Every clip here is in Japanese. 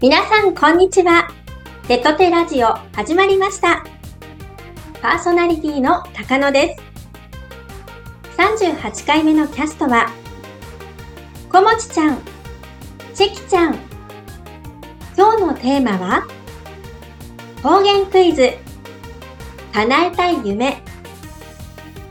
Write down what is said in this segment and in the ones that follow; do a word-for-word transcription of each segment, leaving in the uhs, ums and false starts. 皆さんこんにちは。テトテラジオ始まりました。パーソナリティの高野です。さんじゅうはちかいめのキャストはこもちちゃん、ちきちゃん。今日のテーマは方言クイズ、叶えたい夢。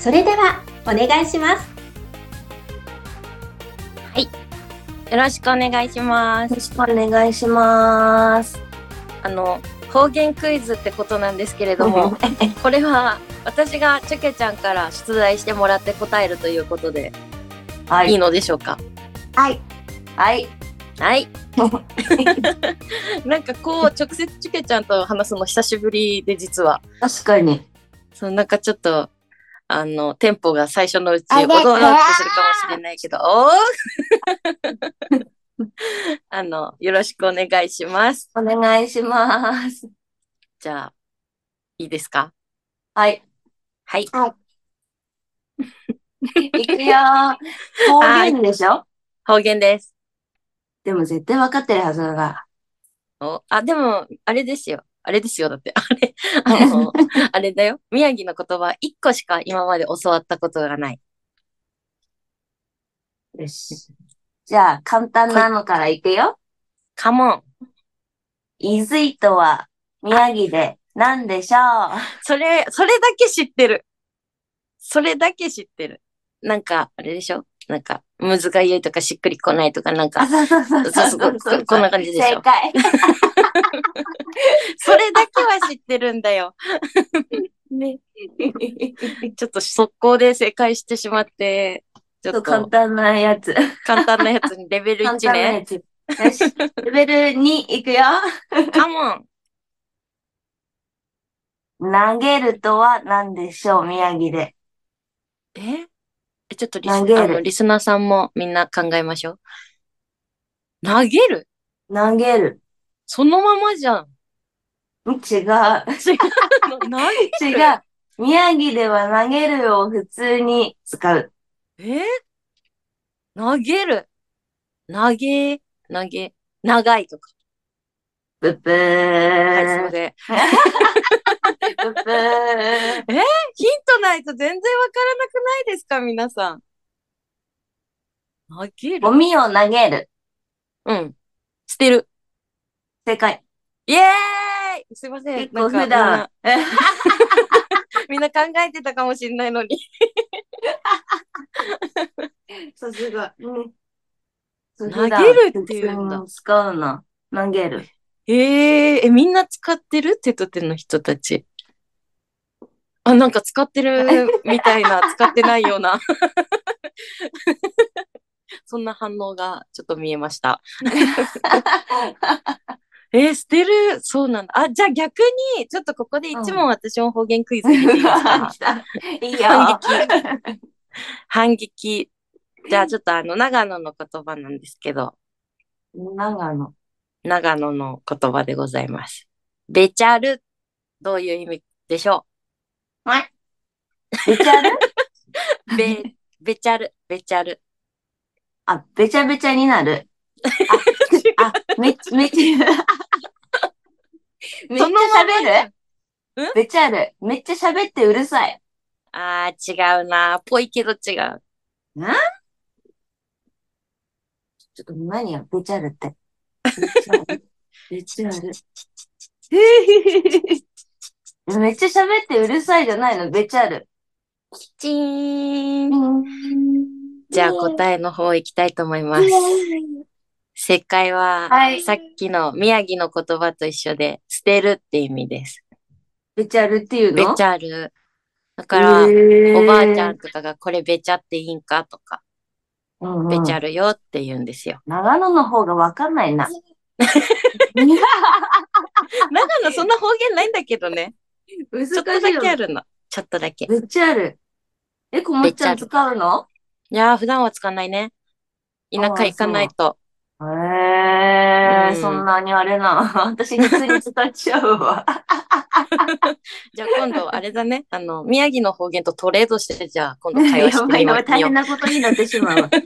それではお願いします。はい、よろしくお願いします。よろしくお願いします。あの方言クイズってことなんですけれどもこれは私がチュケちゃんから出題してもらって答えるということで、はい、いいのでしょうか？はいはいはいなんかこう直接チュケちゃんと話すの久しぶりで、実は確かにそう、なんかちょっとあのテンポが最初のうちおどおどってするかもしれないけどあのよろしくお願いします。お願いします。じゃあいいですか？はいはい、はい、いくよ。方言でしょ？方言です。でも絶対分かってるはずだが。お、あ、でもあれですよ、あれですよ、だってあれあのあれだよ、宮城の言葉いっこしか今まで教わったことがない。よし、じゃあ簡単なのからいくよ。カモン。イズイとは宮城で何でしょう？それそれだけ知ってる。それだけ知ってる。なんかあれでしょ、なんかむずがゆいとかしっくりこないとか、なんかそうそうそうそうそうそう、こんな感じでしょ。正解それだけは知ってるんだよねちょっと速攻で正解してしまって、ちょっと簡単なやつ簡単なやつにレベルいちね。よし、レベルにいくよカモン。投げるとは何でしょう、宮城で。えちょっとリ ス, あのリスナーさんもみんな考えましょう。投げる投げる。そのままじゃん。違う。違うの。投げる。違う。宮城では投げるを普通に使う。え？投げる。投げ、投げ、長いとか。ブッブー。はい、すいません。えー、ヒントないと全然わからなくないですか、皆さん。投げる。ゴミを投げる。うん。捨てる。正解。イエーイ。すいません。結構普段。みんな考えてたかもしれないのにさすが。投げるっていうんだ。使うな。投げる。えー、え、みんな使ってる？手と手の人たち。あ、なんか使ってるみたいな、使ってないような。そんな反応がちょっと見えました。えー、捨てる、そうなんだ。あ、じゃあ逆に、ちょっとここで一問私も方言クイズ入れていいですか？いいよ。反撃。反撃。じゃあちょっとあの、長野の言葉なんですけど。長野。長野の言葉でございます。べちゃる、どういう意味でしょう？はい。べちゃるべ、べちゃる、べちゃる。あ、べちゃべちゃになる。あ、あめ、めちゃ、めっちゃ喋る？べちゃる。めっちゃ喋ってうるさい。あー、違うな。ぽいけど違う。ん？ちょっと何よ、べちゃるって。めっちゃ喋ってうるさいじゃないの、べちゃる。チーン。じゃあ答えの方行きたいと思います。正解は、はい、さっきの宮城の言葉と一緒で、捨てるって意味です。べちゃるっていうの？べちゃる。だから、えー、おばあちゃんとかがこれべちゃっていいんかとか。うんうん、べちゃるよって言うんですよ。長野の方がわかんないな長野そんな方言ないんだけどね。難しいよ。ちょっとだけあるの。ちょっとだけ。べちゃる。え、こもっちゃん使うの？いやー、普段は使わないね。田舎行かないと。へえー。えー、うん、そんなにあれな。私についに伝っちゃうわ。じゃあ今度あれだね。あの、宮城の方言とトレードして、じゃあ今度会話してみよう。やばいやばい、大変なことになってしまうわ。通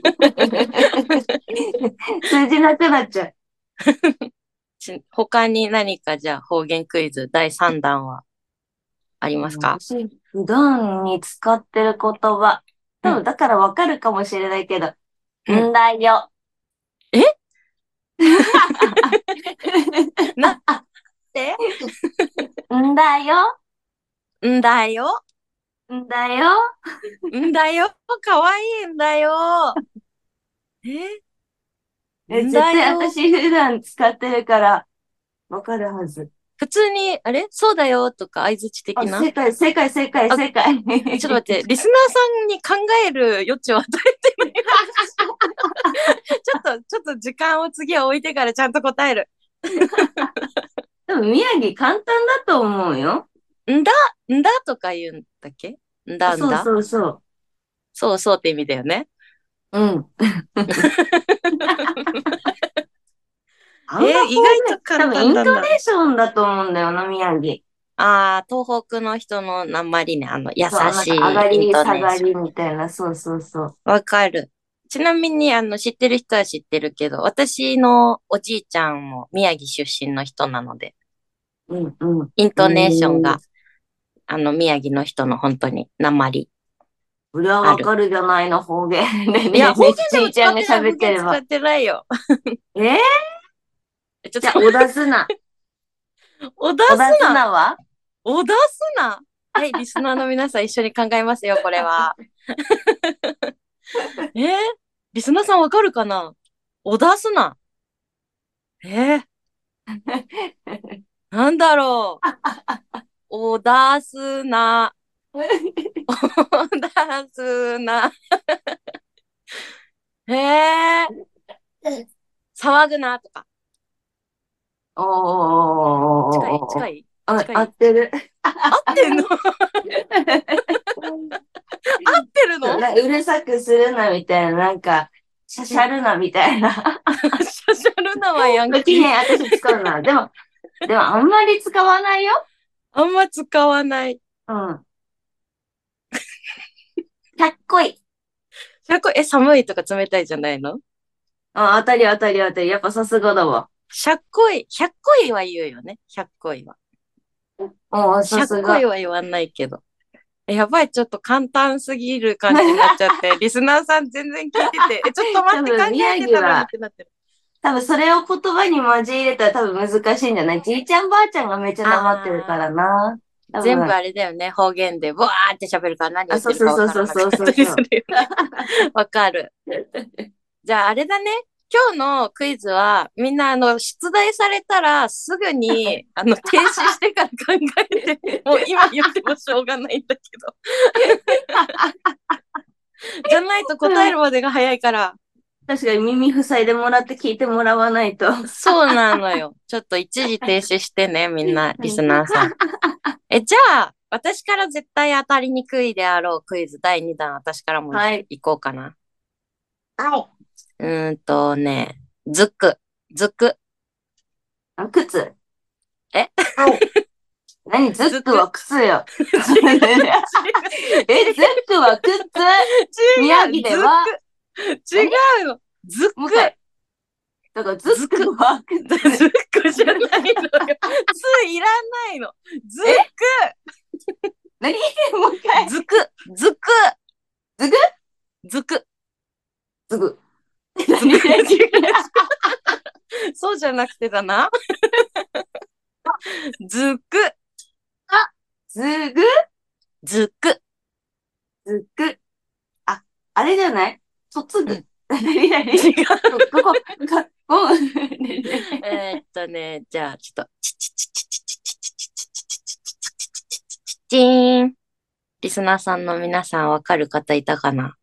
じなくなっちゃう。他に何かじゃあ方言クイズだいさんだんはありますか？普段に使ってる言葉。多分だからわかるかもしれないけど。うん、んだよ。えな、えんだよ。んだよ。んだよ。んだよ。かわいいんだよ。ええ、絶対私普段使ってるから、わかるはず。普通に、あれそうだよとか、相づち的な。正解、正解、正解、正解。ちょっと待って、リスナーさんに考える余地を与えてみよう。ちょっと、ちょっと時間を次は置いてからちゃんと答える。でも宮城簡単だと思うよ。んだ、んだとか言うんだっけ？んだんだ。そうそうそう。そうそうって意味だよね。うん。あんま意外と簡単だ。多分イントネーションだと思うんだよな、宮城。ああ、東北の人のなまりね、あの、優しいイントネーション。上がり下がりみたいな、そうそうそう。わかる。ちなみに、あの、知ってる人は知ってるけど、私のおじいちゃんも宮城出身の人なので、うんうん、イントネーションが、あの、宮城の人の本当になまり。俺はわかるじゃないの、方言。いや、方言でも使ってない。使ってないよ。えぇ、ー、じゃあ、おだすな。おだすなはおだすな。はい、リスナーの皆さん一緒に考えますよ、これは。えぇ、ー、リスナーさんわかるかな？おだすな。えぇ、ー、なんだろう。おだすな。おだすな。へぇ。騒ぐなとか。おー。近い近い近い。合ってる。合ってるの合ってるの？うるさくするなみたいな、なんか、しゃしゃるなみたいな。しゃしゃるなはやんか。ごきげん、私使うな。でも、でもあんまり使わないよ。あんま使わない。うん。かっこいい。かっこいい。え、寒いとか冷たいじゃないの？あ、当たり当たり当たり。やっぱさすがだわ。しゃっこい。ひゃっこいは言うよね。ひゃっこいは。あ、さすが。ひゃっこいは言わないけど。やばい、ちょっと簡単すぎる感じになっちゃって。リスナーさん全然聞いてて。え、ちょっと待って、考えてたらってなってる。多分それを言葉に交えれたら多分難しいんじゃない？じいちゃんばあちゃんがめっちゃ黙ってるからな。全部あれだよね。方言で、わーって喋るから何言ってるか分からなかったりするよね。わかる。じゃあ、あれだね。今日のクイズは、みんな、あの、出題されたら、すぐに、あの、停止してから考えて、もう今言ってもしょうがないんだけど。じゃないと答えるまでが早いから。確かに耳塞いでもらって聞いてもらわないと。そうなのよ。ちょっと一時停止してね、みんな、リスナーさん。え、じゃあ、私から絶対当たりにくいであろうクイズだいにだん、私からも行こうかな。はい。うーんとね、ずく、ずく。あ、靴。え？はい。何？ずくは靴よ。え、ずくは靴？宮城では違うの。ずく。だから、ずくは、ずくじゃないのよ。ついらないの。ずく。何？もう一回。ずく、ずく。ずく？ずく。ずく。そうじゃなくてだな。ずく。あ、ずぐ？ずく。ずく。あ、あれじゃない？とつぐ。何何？違う。ここ、ここ。えっとね、じゃあ、ちょっと、チチチチチチチチチチチチチチチチチチチーン。リスナーさんの皆さんわかる方いたかな？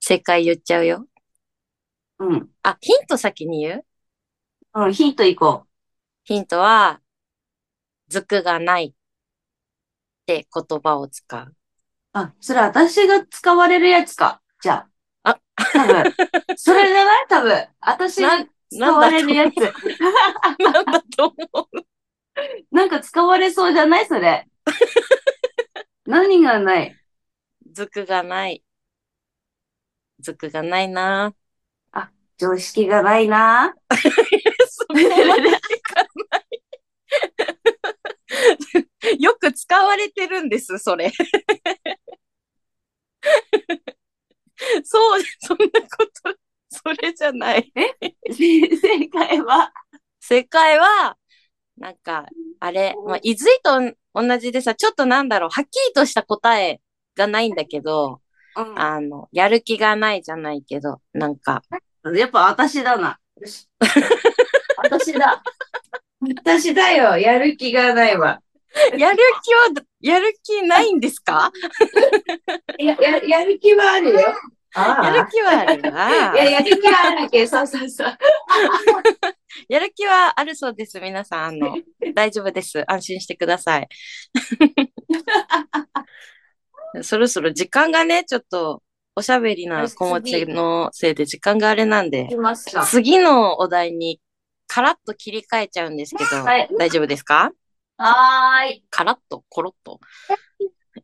正解言っちゃうよ。うん。あ、ヒント先に言う？うん、ヒントいこう。ヒントは、ずくがないって言葉を使う。あ、それ私が使われるやつか。じゃあ。あ、多分。それじゃない？多分。私がなんだと思う。なんだと思う。なんか使われそうじゃないそれ。何がない。俗がない。俗がないな。あ、常識がないな。それはないよく使われてるんです、それ。そう、そんなこと、それじゃない。え正解は正解は、なんか、あれ、まあ、いずいと同じでさ、ちょっとなんだろう、はっきりとした答えがないんだけど、うん、あの、やる気がないじゃないけど、なんか。やっぱ私だな。私だ。私だよ、やる気がないわ。やる気は、やる気ないんですか？や、や、やる気はあるよ。あやる気はあるわ。いや、やる気はあるけど、そうそうそう。やる気はあるそうです、皆さん。あの、大丈夫です。安心してください。そろそろ時間がね、ちょっと、おしゃべりな子持ちのせいで時間があれなんで、次のお題にカラッと切り替えちゃうんですけど、はい、大丈夫ですか？はーい。カラッと、コロッと。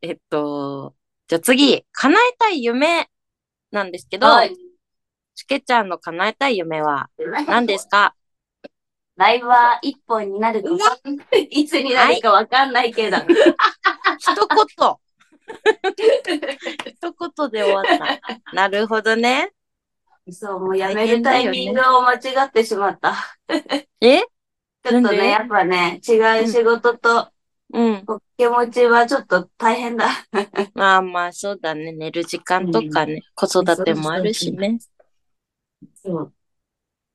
えっと、じゃあ次、叶えたい夢なんですけど、しゅけちゃんの叶えたい夢は何ですか？ライブは一本になるのか、いつになるかわかんないけど。はい、一言。一言で終わった。なるほどね。そう、もうやめるタイミングを間違ってしまった。えちょっとね、やっぱね、違う仕事と、うん。気持ちはちょっと大変だ。まあまあ、そうだね。寝る時間とかね、うん、子育てもあるしね。そう。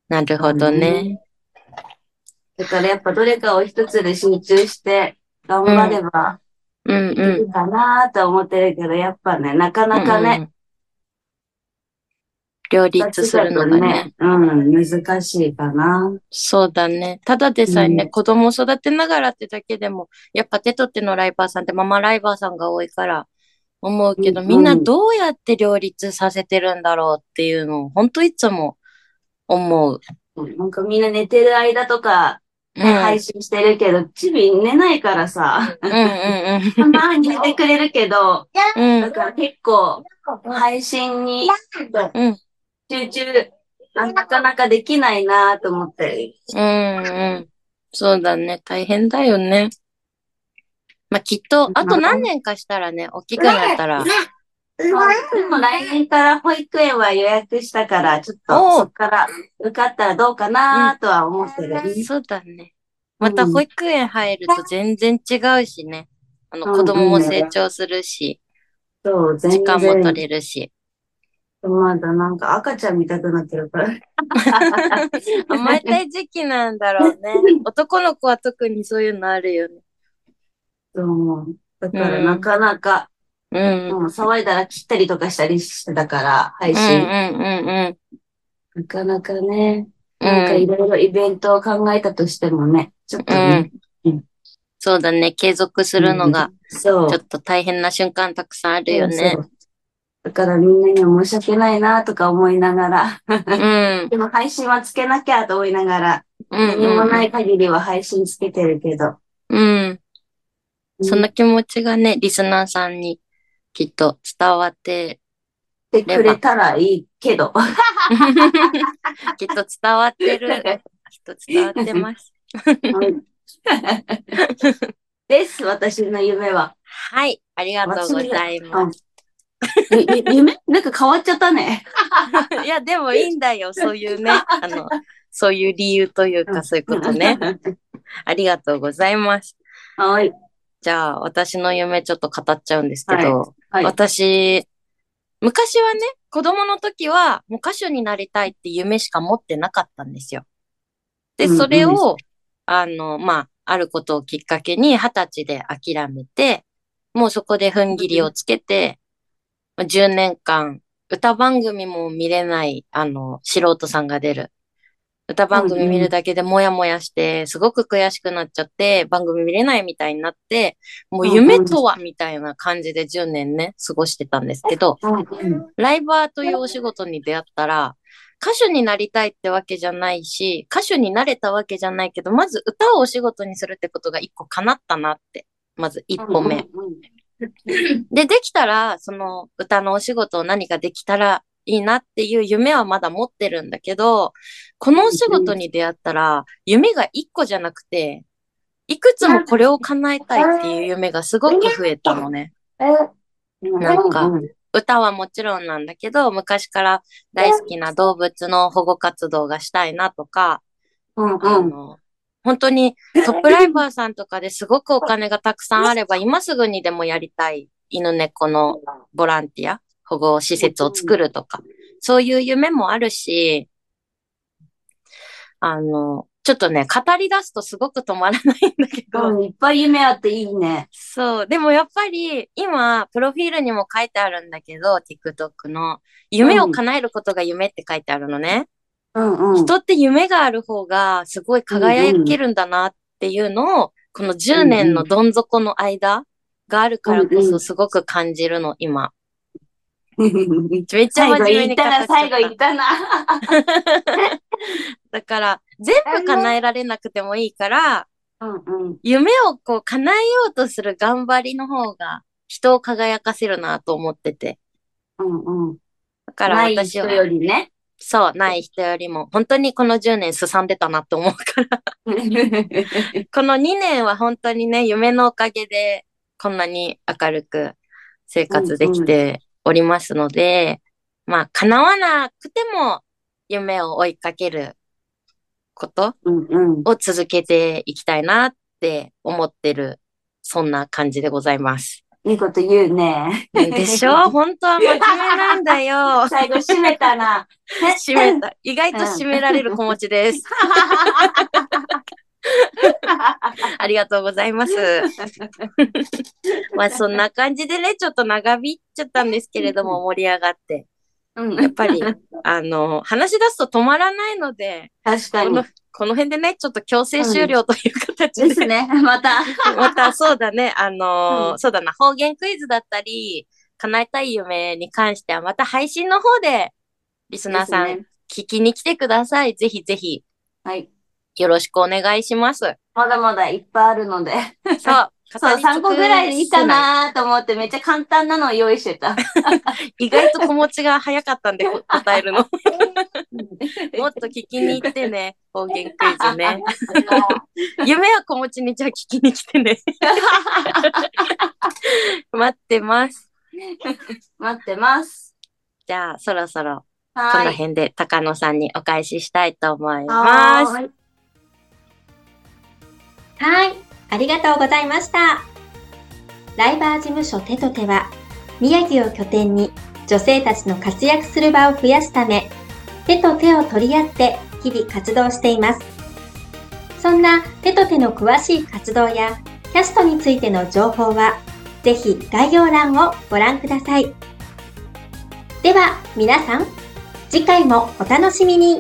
なるほどね、うん。だからやっぱどれかを一つで集中して頑張れば、うん、いいかなと思ってるけど、うんうん、やっぱね、なかなかね、うんうん、両立するのが ね, ね、うん、難しいかな。そうだね。ただでさえね、うん、子供を育てながらってだけでも、やっぱ手と手のライバーさんってママライバーさんが多いから思うけど、うん、みんなどうやって両立させてるんだろうっていうのを、ほんといつも思う。なんかみんな寝てる間とか、ね、うん、配信してるけど、チビ寝ないからさ、うんうんうん、まあ寝てくれるけど、うん、だから結構配信に、うん、集中、なかなかできないなと思って。うんうん。そうだね。大変だよね。まあ、きっと、あと何年かしたらね、大きくなったら。でも来年から保育園は予約したから、ちょっとそっから受かったらどうかなとは思ってる、ね、うん。そうだね。また保育園入ると全然違うしね。あの、子供も成長するし、そう、全然時間も取れるし。まだなんか赤ちゃん見たくなってるから。甘えたい時期なんだろうね。男の子は特にそういうのあるよね。そう。だからなかなか、うん、もう騒いだら切ったりとかしたりしてたから、配信。うんうんうんうん、なかなかね、なんかいろいろイベントを考えたとしてもね、ちょっとね。うんうん、そうだね、継続するのが、ちょっと大変な瞬間たくさんあるよね。うん、だからみんなには申し訳ないなとか思いながら、うん、でも配信はつけなきゃと思いながら、うんうん、何もない限りは配信つけてるけど、うん、うん、その気持ちがね、リスナーさんにきっと伝わってればてくれたらいいけどきっと伝わってるきっと伝わってますです、私の夢は。はい、ありがとうございます。夢なんか変わっちゃったね。いや、でもいいんだよ。そういうね、あの、そういう理由というか、そういうことね。ありがとうございます。はい。じゃあ、私の夢ちょっと語っちゃうんですけど、はいはい、私、昔はね、子供の時は、もう歌手になりたいって夢しか持ってなかったんですよ。で、それを、うんうん、あの、まあ、あることをきっかけに、二十歳で諦めて、もうそこで踏ん切りをつけて、じゅうねんかん、歌番組も見れない、あの、素人さんが出る。歌番組見るだけでもやもやして、すごく悔しくなっちゃって、番組見れないみたいになって、もう夢とはみたいな感じでじゅうねんね、過ごしてたんですけど、ライバーというお仕事に出会ったら、歌手になりたいってわけじゃないし、歌手になれたわけじゃないけど、まず歌をお仕事にするってことが一個叶ったなって、まず一歩目。で、できたら、その歌のお仕事を何かできたらいいなっていう夢はまだ持ってるんだけど、このお仕事に出会ったら、夢が一個じゃなくて、いくつもこれを叶えたいっていう夢がすごく増えたのね。なんか、歌はもちろんなんだけど、昔から大好きな動物の保護活動がしたいなとか、うんうん、あの本当にトップライバーさんとかですごくお金がたくさんあれば、今すぐにでもやりたい犬猫のボランティア、保護施設を作るとか、そういう夢もあるし、あの、ちょっとね、語り出すとすごく止まらないんだけど。うん、いっぱい夢あっていいね。そう。でもやっぱり、今、プロフィールにも書いてあるんだけど、TikTok の。夢を叶えることが夢って書いてあるのね。うんうん。人って夢がある方が、すごい輝けるんだなっていうのを、このじゅうねんのどん底の間があるからこそ、すごく感じるの、今。めっちゃ真面目に語っちゃった。最後言ったな、最後言ったな。だから、全部叶えられなくてもいいから、うんうん、夢をこう叶えようとする頑張りの方が人を輝かせるなと思ってて。うんうん。だから私は。ない人よりね。そう、ない人よりも、本当にこのじゅうねんすさんでたなと思うから。このにねんは本当にね、夢のおかげでこんなに明るく生活できておりますので、うんうん、まあ、叶わなくても夢を追いかけることを続けていきたいなって思ってる、そんな感じでございます。いいこと言うね。でしょ？本当は真面目なんだよ。最後締めたな。締めた。意外と締められる子持ちです。ありがとうございます。まあそんな感じでね、ちょっと長引いちゃったんですけれども、盛り上がって。やっぱり、あの、話し出すと止まらないので、確かにこの、この辺でね、ちょっと強制終了という形で、うん、ですね。また、また、そうだね、あの、うん、そうだな、方言クイズだったり、叶えたい夢に関しては、また配信の方で、リスナーさん、ね、聞きに来てください。ぜひぜひ。はい。よろしくお願いします。まだまだいっぱいあるので。そう。そう、さんこぐらいいいかなーと思ってめっちゃ簡単なのを用意してた。意外と子持ちが早かったんで答えるの。もっと聞きに行ってね、方言クイズね。夢は子持ちにじゃあ聞きに来てね。待ってます。待ってます。じゃあそろそろこの辺で高野さんにお返ししたいと思います。はい。はいありがとうございました。ライバー事務所手と手は、宮城を拠点に女性たちの活躍する場を増やすため、手と手を取り合って日々活動しています。そんな手と手の詳しい活動やキャストについての情報は、ぜひ概要欄をご覧ください。では皆さん、次回もお楽しみに。